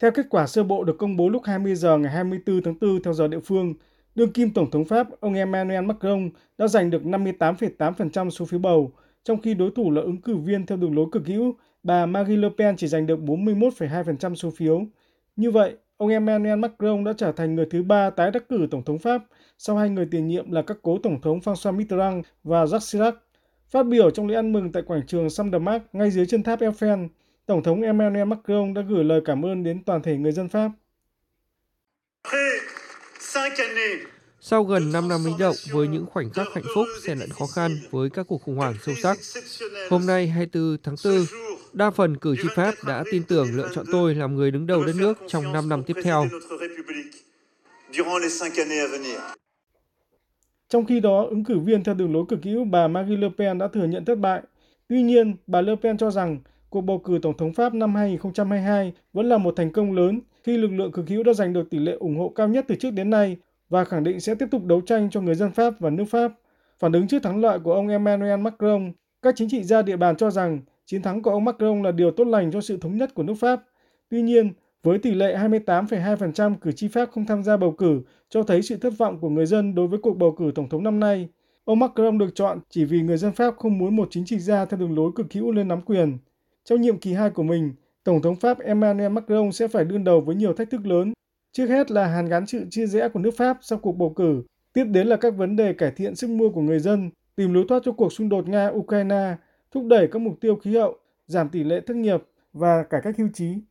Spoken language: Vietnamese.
Theo kết quả sơ bộ được công bố lúc 20 giờ ngày 24 tháng 4 theo giờ địa phương, đương kim Tổng thống Pháp, ông Emmanuel Macron đã giành được 58,8% số phiếu bầu, trong khi đối thủ là ứng cử viên theo đường lối cực hữu, bà Marine Le Pen chỉ giành được 41,2% số phiếu. Như vậy, ông Emmanuel Macron đã trở thành người thứ ba tái đắc cử Tổng thống Pháp sau hai người tiền nhiệm là các cố Tổng thống François Mitterrand và Jacques Chirac. Phát biểu trong lễ ăn mừng tại quảng trường Sandermark ngay dưới chân tháp Eiffel, Tổng thống Emmanuel Macron đã gửi lời cảm ơn đến toàn thể người dân Pháp. Sau gần 5 năm linh động với những khoảnh khắc hạnh phúc xen lẫn khó khăn với các cuộc khủng hoảng sâu sắc, hôm nay 24 tháng 4, đa phần cử tri Pháp đã tin tưởng lựa chọn tôi làm người đứng đầu đất nước trong 5 năm tiếp theo. Trong khi đó, ứng cử viên theo đường lối cực hữu bà Marine Le Pen đã thừa nhận thất bại. Tuy nhiên, bà Le Pen cho rằng cuộc bầu cử Tổng thống Pháp năm 2022 vẫn là một thành công lớn khi lực lượng cực hữu đã giành được tỷ lệ ủng hộ cao nhất từ trước đến nay và khẳng định sẽ tiếp tục đấu tranh cho người dân Pháp và nước Pháp. Phản ứng trước thắng lợi của ông Emmanuel Macron, các chính trị gia địa bàn cho rằng chiến thắng của ông Macron là điều tốt lành cho sự thống nhất của nước Pháp. Tuy nhiên, với tỷ lệ 28,2% cử tri Pháp không tham gia bầu cử cho thấy sự thất vọng của người dân đối với cuộc bầu cử Tổng thống năm nay. Ông Macron được chọn chỉ vì người dân Pháp không muốn một chính trị gia theo đường lối cực hữu lên nắm quyền. Trong nhiệm kỳ 2 của mình, Tổng thống Pháp Emmanuel Macron sẽ phải đương đầu với nhiều thách thức lớn. Trước hết là hàn gắn sự chia rẽ của nước Pháp sau cuộc bầu cử, tiếp đến là các vấn đề cải thiện sức mua của người dân, tìm lối thoát cho cuộc xung đột Nga-Ukraine, thúc đẩy các mục tiêu khí hậu, giảm tỷ lệ thất nghiệp và cải cách hưu trí.